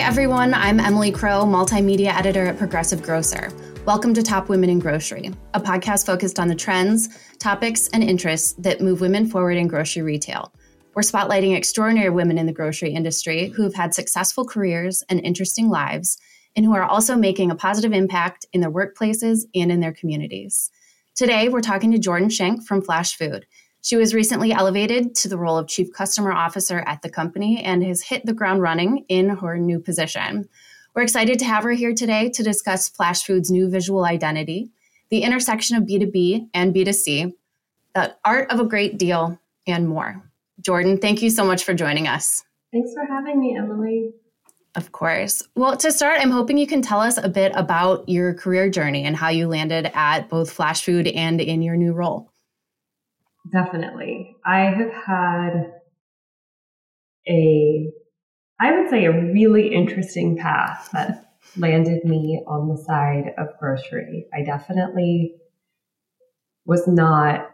everyone. I'm Emily Crow, multimedia editor at Progressive Grocer. Welcome to Top Women in Grocery, a podcast focused on the trends, topics, and interests that move women forward in grocery retail. We're spotlighting extraordinary women in the grocery industry who have had successful careers and interesting lives, and who are also making a positive impact in their workplaces and in their communities. Today, we're talking to Jordan Schenk from Flashfood. She was recently elevated to the role of Chief Customer Officer at the company and has hit the ground running in her new position. We're excited to have her here today to discuss Flashfood's new visual identity, the intersection of B2B and B2C, the art of a great deal, and more. Jordan, thank you so much for joining us. Thanks for having me, Emily. Of course. Well, to start, I'm hoping you can tell us a bit about your career journey and how you landed at both Flashfood and in your new role. Definitely. I have had a really interesting path that landed me on the side of grocery. I definitely was not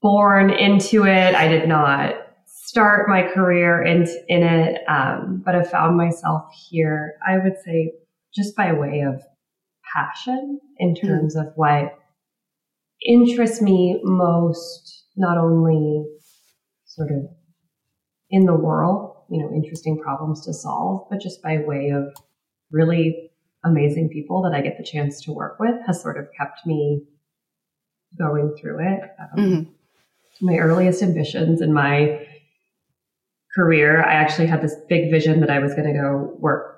born into it. I did not start my career in it, but I found myself here, I would say, just by way of passion in terms of what interests me most. Not only sort of in the world, interesting problems to solve, but just by way of really amazing people that I get the chance to work with has sort of kept me going through it. My earliest ambitions in my career, I actually had this big vision that I was going to go work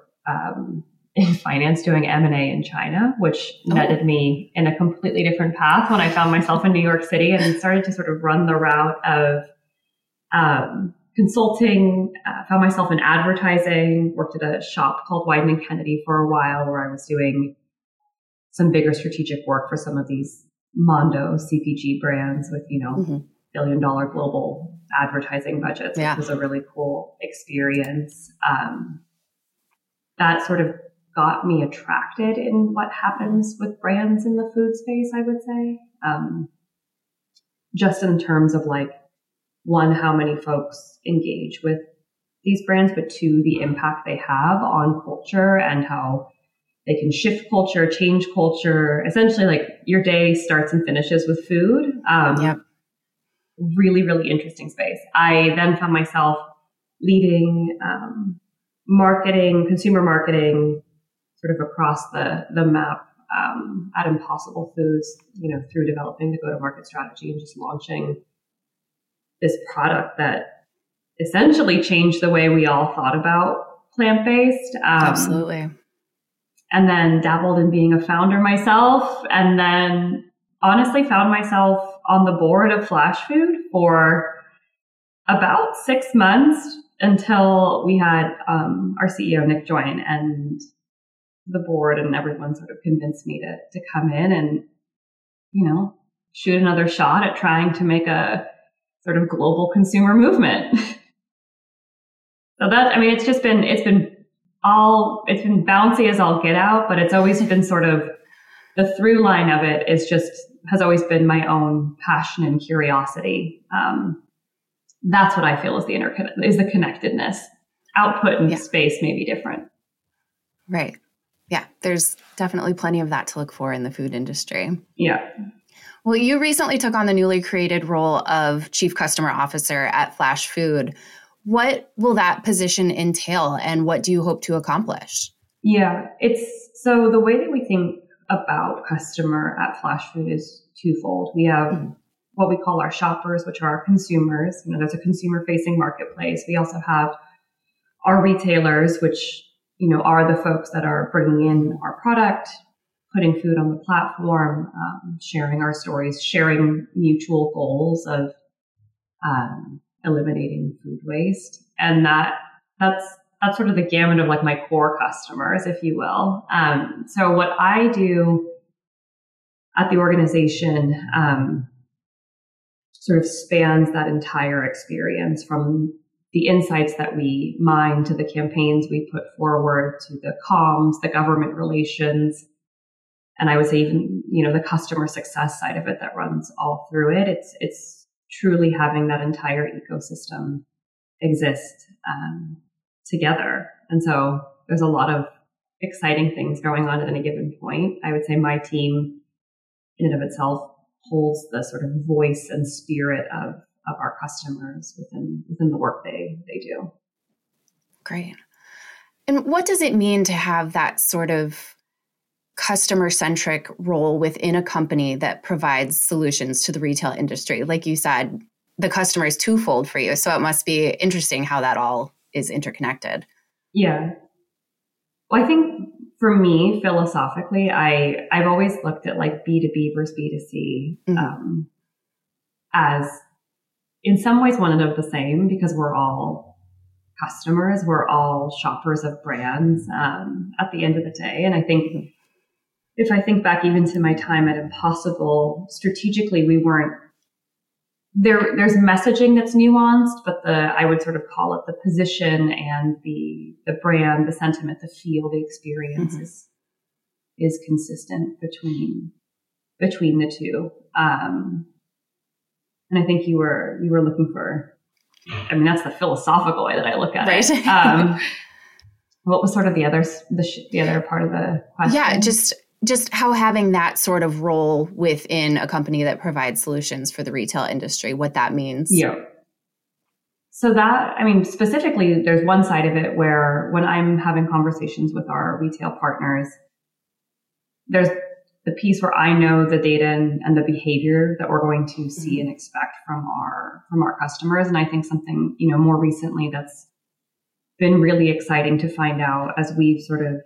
in finance doing M&A in China, which netted me in a completely different path when I found myself in New York City and started to sort of run the route of consulting, found myself in advertising, worked at a shop called Wyden & Kennedy for a while where I was doing some bigger strategic work for some of these Mondo CPG brands with, billion-dollar global advertising budgets, which was a really cool experience. That sort of got me attracted in what happens with brands in the food space, I would say. Just in terms of one, how many folks engage with these brands, but two, the impact they have on culture and how they can shift culture, change culture. Essentially, your day starts and finishes with food. Really, really interesting space. I then found myself leading marketing, consumer marketing, sort of across the map at Impossible Foods, through developing the go-to-market strategy and just launching this product that essentially changed the way we all thought about plant-based. Absolutely. And then dabbled in being a founder myself, and then honestly found myself on the board of Flashfood for about 6 months until we had our CEO, Nick, join, and the board and everyone sort of convinced me to come in and, shoot another shot at trying to make a sort of global consumer movement. So that, it's just been, it's been bouncy as all get out, but it's always been sort of the through line of it has always been my own passion and curiosity. That's what I feel is the connectedness. Output and space may be different. Right. Yeah. There's definitely plenty of that to look for in the food industry. Yeah. Well, you recently took on the newly created role of Chief Customer Officer at Flashfood. What will that position entail and what do you hope to accomplish? Yeah. So the way that we think about customer at Flashfood is twofold. We have what we call our shoppers, which are our consumers. There's a consumer-facing marketplace. We also have our retailers, which, are the folks that are bringing in our product, putting food on the platform, sharing our stories, sharing mutual goals of eliminating food waste. And that's sort of the gamut of my core customers, if you will. So what I do at the organization, sort of spans that entire experience from the insights that we mine to the campaigns we put forward to the comms, the government relations, and I would say even, the customer success side of it that runs all through it. It's truly having that entire ecosystem exist together. And so there's a lot of exciting things going on at any given point. I would say my team in and of itself holds the sort of voice and spirit of our customers within the work they do. Great. And what does it mean to have that sort of customer-centric role within a company that provides solutions to the retail industry? Like you said, the customer is twofold for you, so it must be interesting how that all is interconnected. Yeah. Well, I think for me, philosophically, I've always looked at like B2B versus B2C as in some ways one and of the same, because we're all customers, we're all shoppers of brands at the end of the day. And I think if I think back even to my time at Impossible, strategically we weren't there. There's messaging that's nuanced, but I would sort of call it the position and the brand, the sentiment, the feel, the experience is consistent between the two. And I think you were looking for, I mean, that's the philosophical way that I look at it. What was sort of the other part of the question? Yeah, just how having that sort of role within a company that provides solutions for the retail industry, what that means. Yeah. So that, I mean, specifically, there's one side of it where when I'm having conversations with our retail partners, there's the piece where I know the data and the behavior that we're going to see and expect from our customers. And I think something, you know, more recently that's been really exciting to find out as we've sort of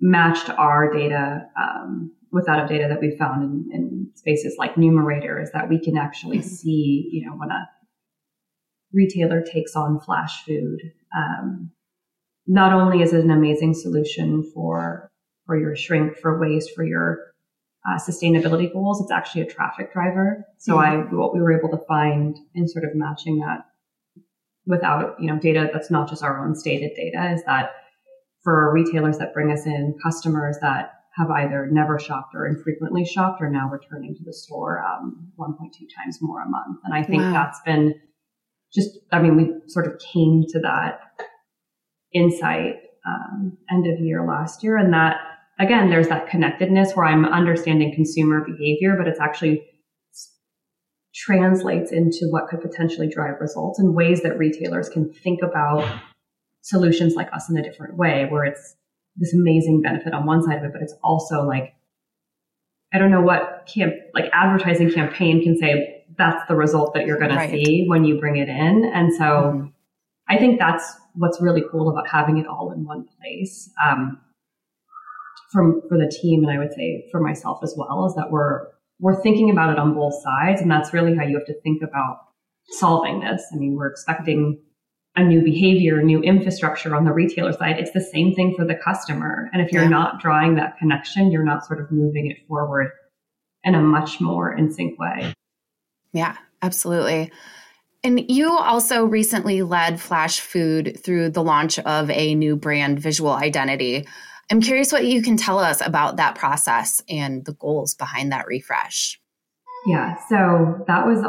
matched our data with that of data that we found in spaces like Numerator is that we can actually see, you know, when a retailer takes on Flashfood, not only is it an amazing solution for your shrink, for waste, for your sustainability goals, it's actually a traffic driver. So what we were able to find in sort of matching that without, you know, data that's not just our own stated data is that for retailers that bring us in customers that have either never shopped or infrequently shopped are now returning to the store 1.2 times more a month. And I think that's been just, I mean, we sort of came to that insight end of year last year. And that, again, there's that connectedness where I'm understanding consumer behavior, but it's actually translates into what could potentially drive results in ways that retailers can think about solutions like us in a different way, where it's this amazing benefit on one side of it, but it's also like, I don't know what advertising campaign can say that's the result that you're going to see when you bring it in. And so I think that's what's really cool about having it all in one place for the team. And I would say for myself as well, is that we're thinking about it on both sides. And that's really how you have to think about solving this. I mean, we're expecting a new behavior, new infrastructure on the retailer side. It's the same thing for the customer. And if you're not drawing that connection, you're not sort of moving it forward in a much more in sync way. Yeah, absolutely. And you also recently led Flashfood through the launch of a new brand visual identity. I'm curious what you can tell us about that process and the goals behind that refresh. Yeah, so that was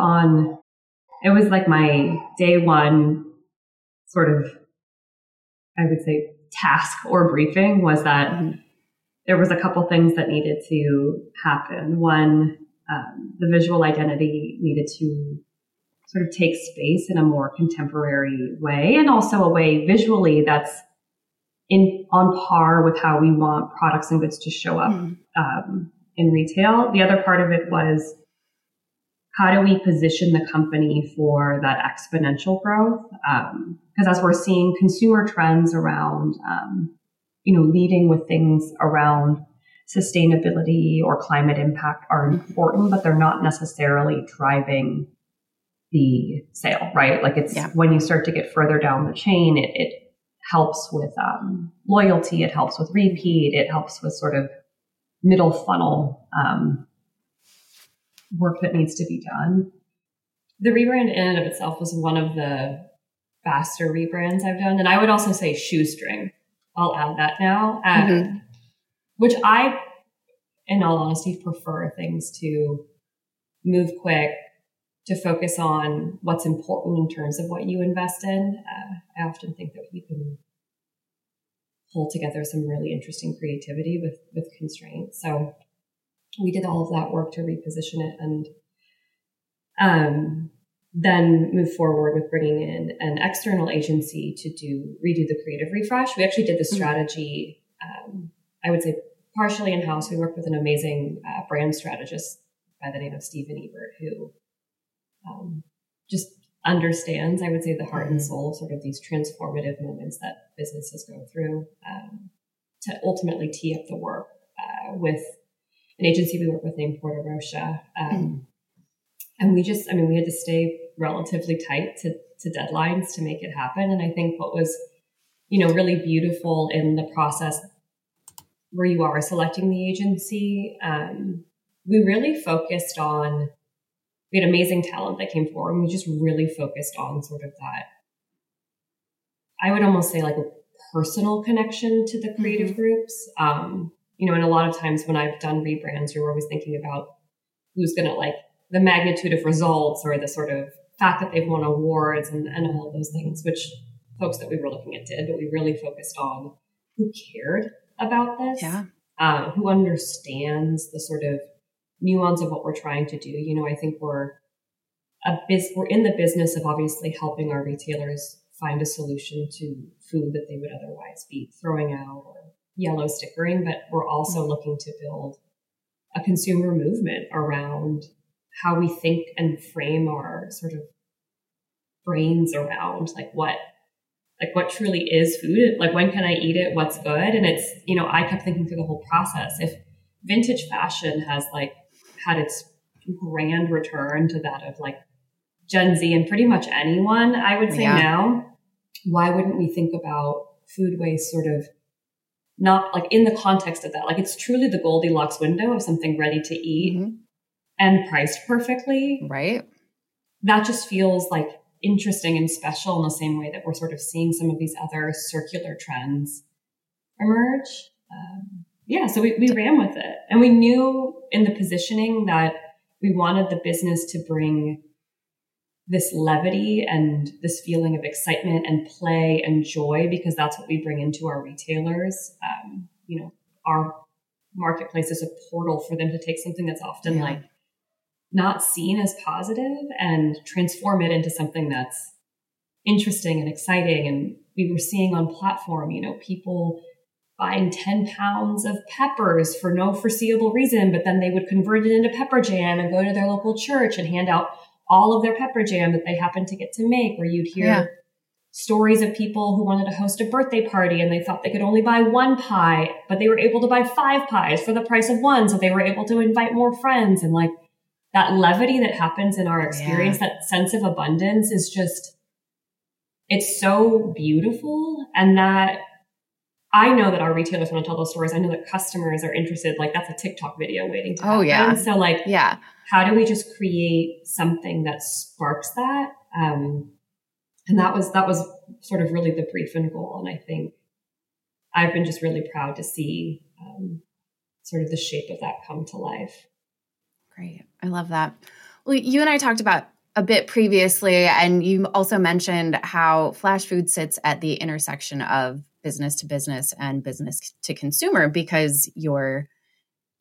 it was like my day one sort of, I would say, task or briefing was that there was a couple things that needed to happen. One, the visual identity needed to sort of take space in a more contemporary way, and also a way visually that's on par with how we want products and goods to show up in retail. The other part of it was, how do we position the company for that exponential growth? Because as we're seeing consumer trends around, you know, leading with things around sustainability or climate impact are important, but they're not necessarily driving the sale, right? Like it's when you start to get further down the chain, it helps with loyalty, it helps with repeat, it helps with sort of middle funnel work that needs to be done. The rebrand in and of itself was one of the faster rebrands I've done. And I would also say shoestring. I'll add that now, which I, in all honesty, prefer things to move quick, to focus on what's important in terms of what you invest in. I often think that you can pull together some really interesting creativity with constraints. So we did all of that work to reposition it and then move forward with bringing in an external agency to redo the creative refresh. We actually did the strategy, I would say, partially in-house. We worked with an amazing brand strategist by the name of Stephen Ebert, who just understands, I would say, the heart and soul, sort of these transformative moments that businesses go through to ultimately tee up the work with an agency we work with named Porter Rocha. And we just, I mean, we had to stay relatively tight to deadlines to make it happen. And I think what was, you know, really beautiful in the process where you are selecting the agency, we really focused on, we had amazing talent that came forward, and we just really focused on sort of that, I would almost say, like, a personal connection to the creative groups. You know, and a lot of times when I've done rebrands, you're always thinking about who's going to, like, the magnitude of results or the sort of fact that they've won awards and all of those things, which folks that we were looking at did, but we really focused on who cared about this, who understands the sort of nuance of what we're trying to do. You know, I think we're in the business of obviously helping our retailers find a solution to food that they would otherwise be throwing out or yellow stickering, but we're also looking to build a consumer movement around how we think and frame our sort of brains around what truly is food, like, when can I eat it, what's good. And it's, you know, I kept thinking through the whole process, if vintage fashion has, like, had its grand return to that of, like, Gen Z and pretty much anyone, I would say now, why wouldn't we think about food waste sort of not, like, in the context of that, like, it's truly the Goldilocks window of something ready to eat and priced perfectly. Right. That just feels, like, interesting and special in the same way that we're sort of seeing some of these other circular trends emerge. So we ran with it, and we knew in the positioning that we wanted the business to bring this levity and this feeling of excitement and play and joy, because that's what we bring into our retailers. You know, our marketplace is a portal for them to take something that's often like not seen as positive and transform it into something that's interesting and exciting. And we were seeing on platform, you know, people buying 10 pounds of peppers for no foreseeable reason, but then they would convert it into pepper jam and go to their local church and hand out all of their pepper jam that they happened to get to make. Or you'd hear stories of people who wanted to host a birthday party and they thought they could only buy one pie, but they were able to buy 5 pies for the price of 1. So they were able to invite more friends, and, like, that levity that happens in our experience, that sense of abundance is just, it's so beautiful. And that, I know that our retailers want to tell those stories. I know that customers are interested. Like, that's a TikTok video waiting to happen. So, like, how do we just create something that sparks that? And that was sort of really the brief and goal. And I think I've been just really proud to see sort of the shape of that come to life. Great. I love that. Well, you and I talked about a bit previously, and you also mentioned how Flashfood sits at the intersection of business to business and business to consumer, because your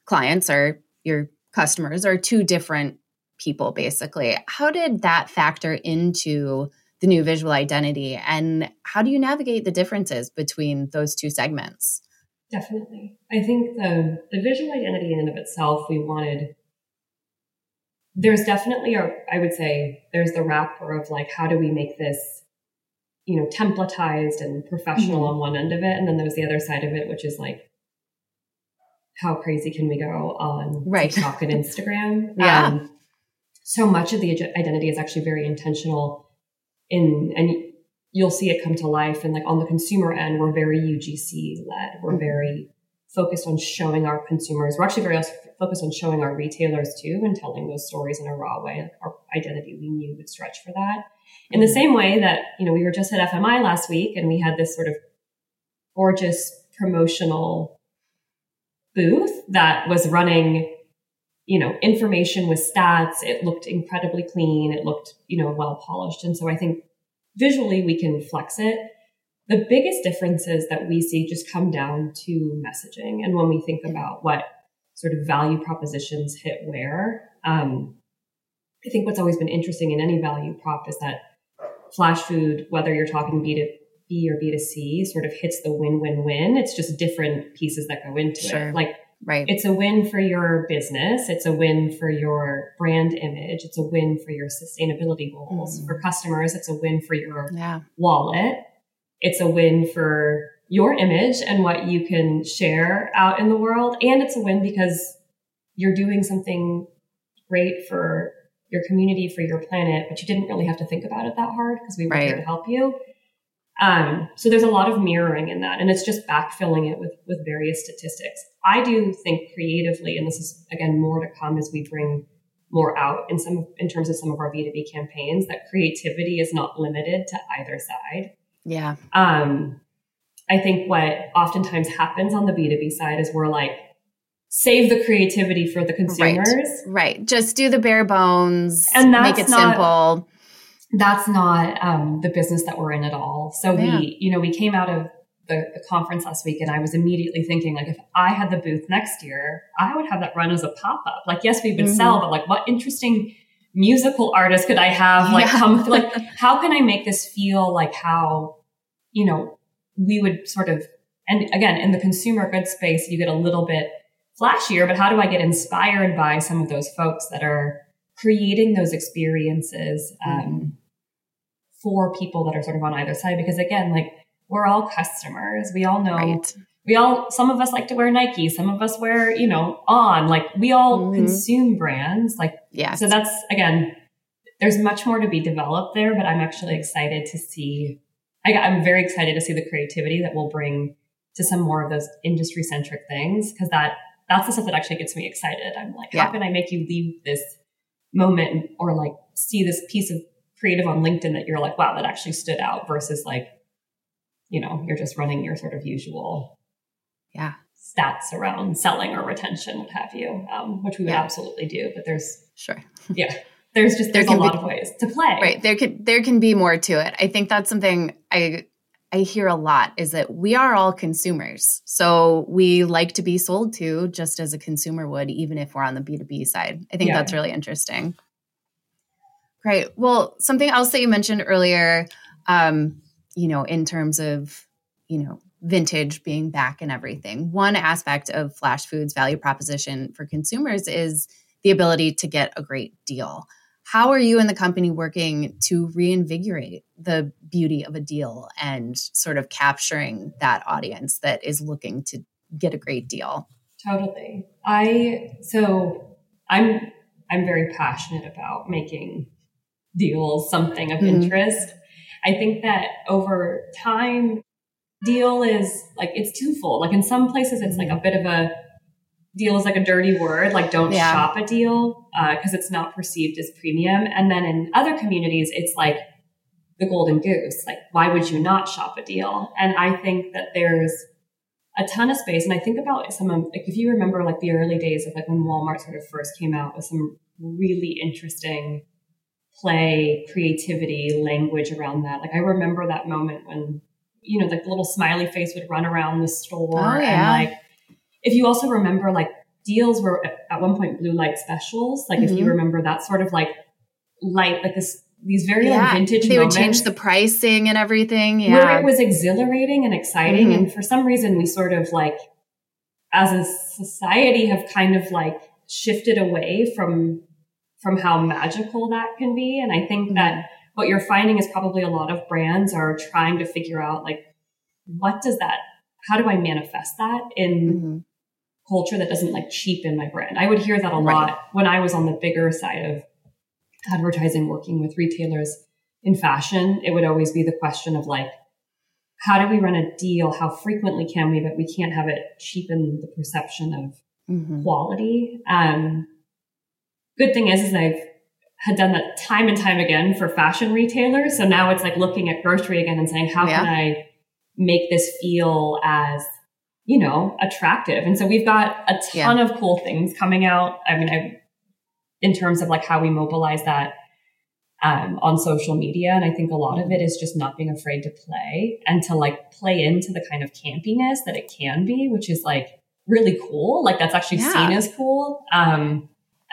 clients or your customers are two different people, basically. How did that factor into the new visual identity, and how do you navigate the differences between those two segments? Definitely. I think the visual identity in and of itself, we wanted... There's definitely, I would say, there's the wrapper of, like, how do we make this, you know, templatized and professional on one end of it. And then there's the other side of it, which is, like, how crazy can we go on TikTok and Instagram? So much of the identity is actually very intentional and you'll see it come to life. And, like, on the consumer end, we're very UGC led. We're very focused on showing our consumers. We're actually very focused on showing our retailers too, and telling those stories in a raw way. Our identity, we knew, would stretch for that. In the same way that, you know, we were just at FMI last week and we had this sort of gorgeous promotional booth that was running, you know, information with stats. It looked incredibly clean. It looked, you know, well polished. And so I think visually we can flex it. The biggest differences that we see just come down to messaging. And when we think about what sort of value propositions hit where, I think what's always been interesting in any value prop is that flash food, whether you're talking B2B or B2C, sort of hits the win-win-win. It's just different pieces that go into it. Like, right. It's a win for your business. It's a win for your brand image. It's a win for your sustainability goals. Mm. For customers, it's a win for your wallet. It's a win for your image and what you can share out in the world. And it's a win because you're doing something great for your community, for your planet, but you didn't really have to think about it that hard because we were here to help you. So there's a lot of mirroring in that, and it's just backfilling it with various statistics. I do think creatively, and this is again, more to come as we bring more out in terms of some of our B2B campaigns, that creativity is not limited to either side. Yeah. I think what oftentimes happens on the B2B side is we're like, save the creativity for the consumers. Right. Just do the bare bones and make it simple. That's not the business that we're in at all. So we came out of the conference last week, and I was immediately thinking, like, if I had the booth next year, I would have that run as a pop-up. Like, yes, we would sell, but like, what interesting musical artist could I have? Like, come, like, how can I make this feel like how, you know, we would sort of, and again, in the consumer goods space, you get a little bit flashier, but how do I get inspired by some of those folks that are creating those experiences for people that are sort of on either side? Because again, like, we're all customers. We all know, some of us like to wear Nike. Some of us wear, On, like, we all consume brands. Like, so that's, again, there's much more to be developed there, but I'm actually excited to see, I'm very excited to see the creativity that we'll bring to some more of those industry centric things. Cause that's the stuff that actually gets me excited. I'm like, how can I make you leave this moment or like see this piece of creative on LinkedIn that you're like, wow, that actually stood out versus like, you're just running your sort of usual stats around selling or retention, what have you, which we would absolutely do. But there's there's a lot of ways to play. Right. There can be more to it. I think that's something I hear a lot is that we are all consumers. So we like to be sold to just as a consumer would, even if we're on the B2B side. I think that's really interesting. Great. Well, something else that you mentioned earlier, in terms of, vintage being back and everything. One aspect of Flash Foods' value proposition for consumers is the ability to get a great deal. How are you and the company working to reinvigorate the beauty of a deal and sort of capturing that audience that is looking to get a great deal? Totally. I'm very passionate about making deals something of interest. I think that over time, deal is like, it's twofold. Like in some places, it's like a bit of a deal is like a dirty word, like don't shop a deal because it's not perceived as premium. And then in other communities, it's like the golden goose. Like, why would you not shop a deal? And I think that there's a ton of space. And I think about some of, like, if you remember like the early days of like when Walmart sort of first came out with some really interesting play, creativity, language around that. Like I remember that moment when, like the little smiley face would run around the store. Oh, yeah. And like, if you also remember, like deals were at one point blue light specials. Like if you remember that sort of like light, like this, these very like vintage they moments. They would change the pricing and everything. Yeah. Where it was exhilarating and exciting. And for some reason we sort of like, as a society have kind of like shifted away from how magical that can be. And I think that what you're finding is probably a lot of brands are trying to figure out like, what does that, how do I manifest that in culture that doesn't like cheapen my brand? I would hear that a lot when I was on the bigger side of advertising, working with retailers in fashion. It would always be the question of like, how do we run a deal? How frequently can we, but we can't have it cheapen the perception of quality. Good thing is I've had done that time and time again for fashion retailers. So now it's like looking at grocery again and saying, how can I make this feel as, attractive? And so we've got a ton of cool things coming out. I mean, in terms of like how we mobilize that on social media. And I think a lot of it is just not being afraid to play and to like play into the kind of campiness that it can be, which is like really cool. Like that's actually seen as cool, and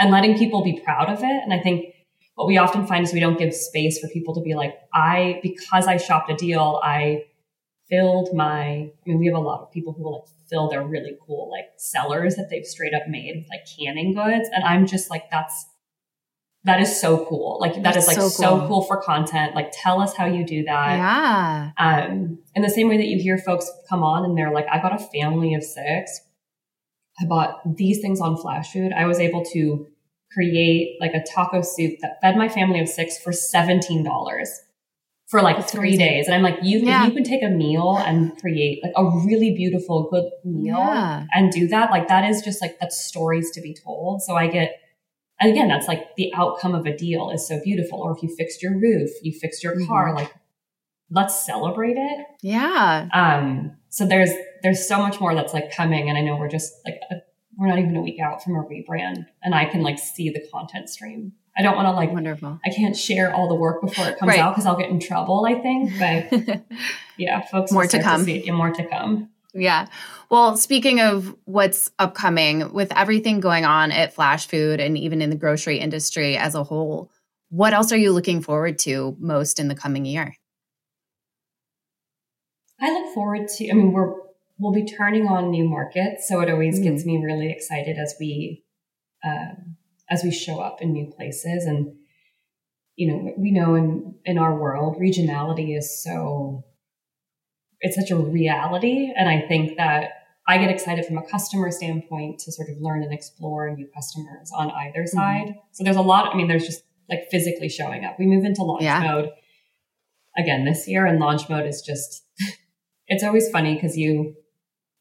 letting people be proud of it. And I think what we often find is we don't give space for people to be like, because I shopped a deal, I filled my, we have a lot of people who will like fill their really cool like cellars that they've straight up made with like canning goods. And I'm just like, that is so cool. Like that is like so cool for content. Like tell us how you do that. Yeah. In the same way that you hear folks come on and they're like, I got a family of 6. I bought these things on Flashfood. I was able to create like a taco soup that fed my family of 6 for $17 for like 3 days. And I'm like, you can take a meal and create like a really beautiful, good meal and do that. Like that is just like, that's stories to be told. So I get, and again, that's like the outcome of a deal is so beautiful. Or if you fixed your roof, you fixed your car, like let's celebrate it. Yeah. So there's so much more that's like coming. And I know we're just like, we're not even a week out from a rebrand, and I can like see the content stream. I don't want to like, wonderful. I can't share all the work before it comes out because I'll get in trouble, I think. But yeah, folks, more to come. More to come. Yeah. Well, speaking of what's upcoming, with everything going on at Flashfood and even in the grocery industry as a whole, what else are you looking forward to most in the coming year? I look forward to, we'll be turning on new markets. So it always gets me really excited as we show up in new places. And, we know in our world, regionality is it's such a reality. And I think that I get excited from a customer standpoint to sort of learn and explore new customers on either side. So there's a lot, there's just like physically showing up. We move into launch mode again this year, and launch mode is just, it's always funny because you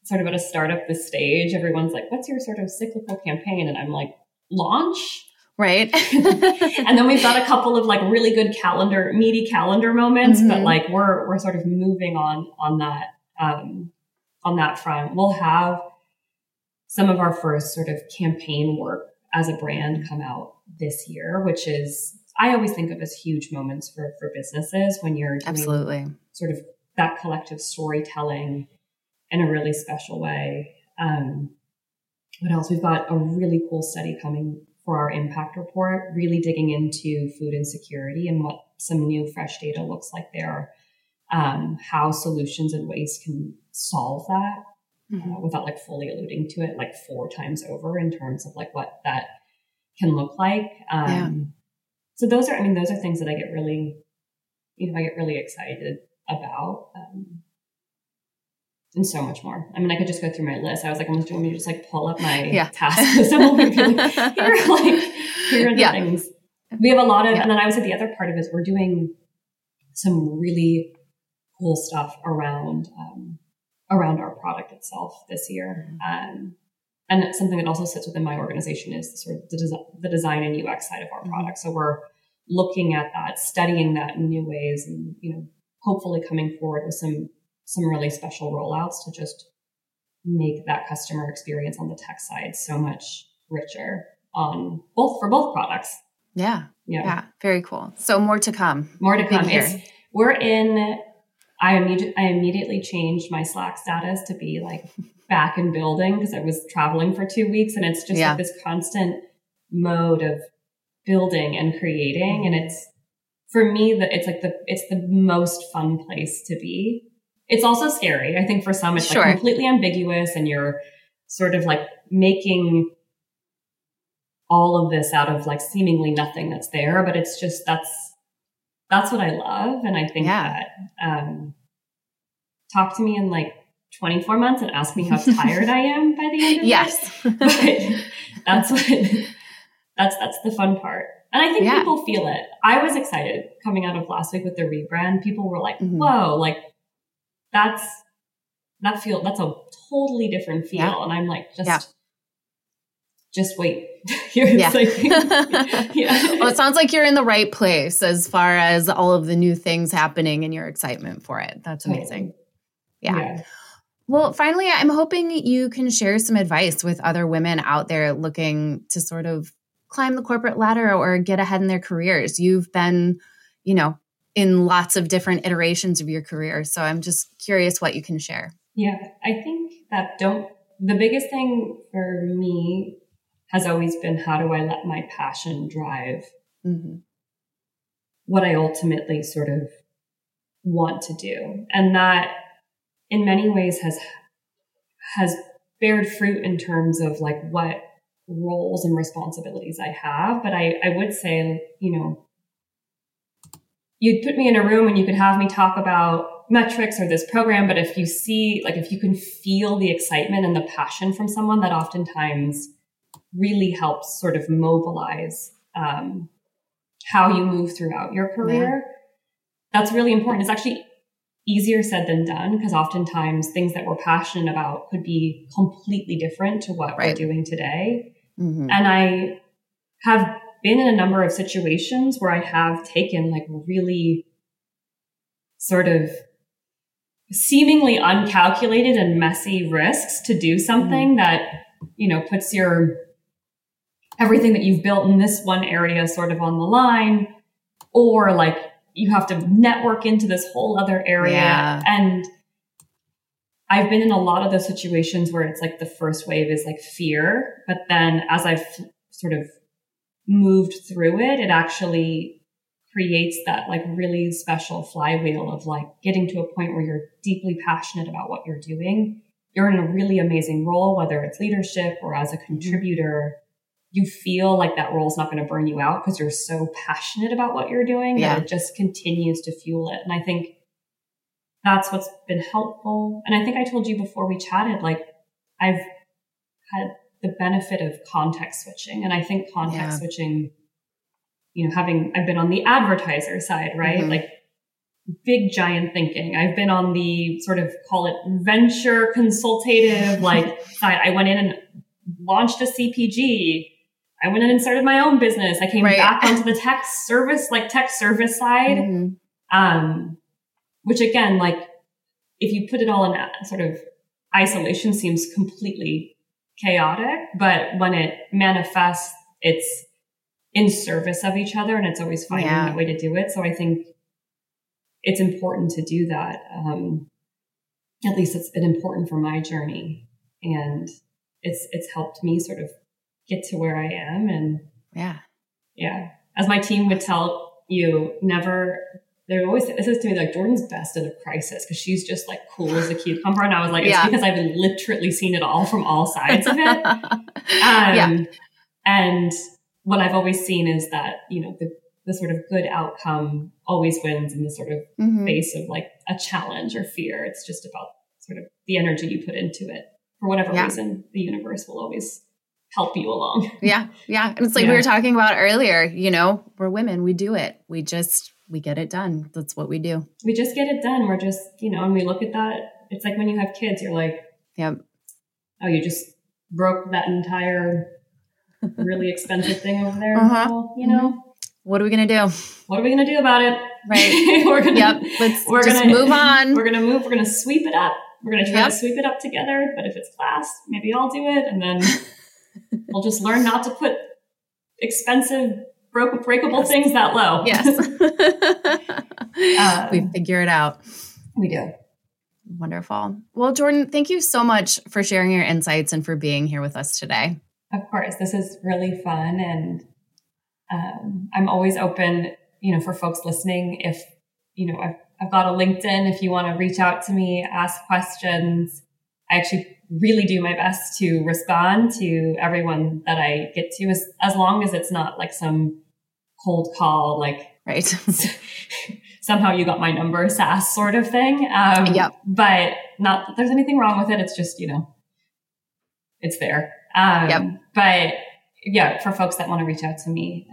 sort of at a startup this stage, everyone's like, what's your sort of cyclical campaign? And I'm like, launch. Right. And then we've got a couple of like really good meaty calendar moments, but like we're sort of moving on that front. We'll have some of our first sort of campaign work as a brand come out this year, which is, I always think of as huge moments for businesses when you're doing sort of that collective storytelling in a really special way. What else? We've got a really cool study coming for our impact report, really digging into food insecurity and what some new fresh data looks like there, how solutions and waste can solve that without like fully alluding to it like 4 times over in terms of like what that can look like. So those are things that I get really, I get really excited about. And so much more. I could just go through my list. I was like, I'm going to just like pull up my task list. Here are the things. We have a lot of, and then I would say the other part of it is we're doing some really cool stuff around our product itself this year. And something that also sits within my organization is sort of the design and UX side of our product. So we're looking at that, studying that in new ways, and hopefully coming forward with some really special rollouts to just make that customer experience on the tech side so much richer on both products. Yeah. Very cool. So more to come. More to come. I immediately changed my Slack status to be like back in building because I was traveling for 2 weeks, and it's just like this constant mode of building and creating. And it's, for me, it's the most fun place to be. It's also scary. I think for some, it's like completely ambiguous, and you're sort of like making all of this out of like seemingly nothing that's there, but it's just, that's what I love. And I think that, talk to me in like 24 months and ask me how tired I am by the end of this. But that's the fun part. And I think people feel it. I was excited coming out of last week with the rebrand. People were like, whoa, like, that's a totally different feel. Yeah. And I'm like, just wait. Well, it sounds like you're in the right place as far as all of the new things happening and your excitement for it. That's amazing. Yeah. Well, finally, I'm hoping you can share some advice with other women out there looking to sort of climb the corporate ladder or get ahead in their careers. You've been, you know, in lots of different iterations of your career. So I'm just curious what you can share. Yeah, I think that the biggest thing for me has always been, how do I let my passion drive mm-hmm. what I ultimately sort of want to do? And that in many ways has bared fruit in terms of like what roles and responsibilities I have. But I would say, you know, you'd put me in a room and you could have me talk about metrics or this program. But if you see, like, if you can feel the excitement and the passion from someone, that oftentimes really helps sort of mobilize how you move throughout your career. Yeah. That's really important. It's actually easier said than done, because oftentimes things that we're passionate about could be completely different to what right. we're doing today. Mm-hmm. And I have been in a number of situations where I have taken like really sort of seemingly uncalculated and messy risks to do something mm-hmm. that, you know, puts your everything that you've built in this one area sort of on the line, or like you have to network into this whole other area. Yeah. And I've been in a lot of those situations where it's like the first wave is like fear, but then as I've sort of moved through it, it actually creates that like really special flywheel of like getting to a point where you're deeply passionate about what you're doing. You're in a really amazing role, whether it's leadership or as a contributor. You feel like that role is not going to burn you out because you're so passionate about what you're doing yeah. that it just continues to fuel it. And I think that's what's been helpful. And I think I told you before we chatted, like I've had the benefit of context switching. And I think context yeah. switching, you know, I've been on the advertiser side, right? Mm-hmm. Like big giant thinking. I've been on the sort of, call it venture consultative, like side. I went in and launched a CPG. I went in and started my own business. I came right. back onto the tech service side, mm-hmm. Which again, like if you put it all in that sort of isolation, seems completely chaotic, but when it manifests, it's in service of each other, and it's always finding yeah. that way to do it. So I think it's important to do that. At least it's been important for my journey, and it's helped me sort of get to where I am. And yeah. As my team would tell you, they're always, this is to me like, Jordan's best in a crisis because she's just like cool as a cucumber. And I was like, it's yeah. because I've literally seen it all from all sides of it. Yeah. And what I've always seen is that, you know, the sort of good outcome always wins in the sort of mm-hmm. face of like a challenge or fear. It's just about sort of the energy you put into it. For whatever yeah. reason, the universe will always help you along. Yeah. Yeah. And it's like we were talking about earlier, you know, we're women, we do it. We get it done. That's what we do. We just get it done. We're just, you know, and we look at that. It's like when you have kids, you're like, yep. Oh, you just broke that entire really expensive thing over there. Uh-huh. Well, you know, what are we going to do? What are we going to do about it? Right. We're going to move. We're going to sweep it up. We're going to try to sweep it up together, but if it's class, maybe I'll do it. And then we'll just learn not to put expensive, breakable things that low. Yes. We figure it out. We do. Wonderful. Well, Jordan, thank you so much for sharing your insights and for being here with us today. Of course. This is really fun. And I'm always open, you know, for folks listening. If, you know, I've got a LinkedIn if you want to reach out to me, ask questions. I actually really do my best to respond to everyone that I get to, as long as it's not like some cold call, like right. somehow you got my number, sass sort of thing. But not that there's anything wrong with it. It's just, you know, it's there. But yeah, for folks that want to reach out to me,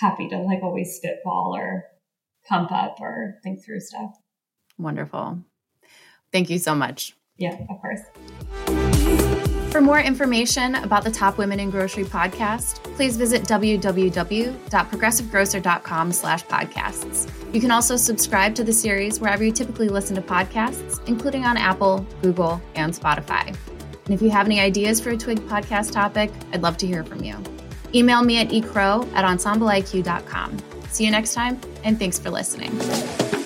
happy to like always spitball or pump up or think through stuff. Wonderful. Thank you so much. Yeah, of course. For more information about the Top Women in Grocery podcast, please visit www.progressivegrocer.com/podcasts. You can also subscribe to the series wherever you typically listen to podcasts, including on Apple, Google, and Spotify. And if you have any ideas for a Twig podcast topic, I'd love to hear from you. Email me at ecrow@ensembleiq.com. See you next time, and thanks for listening.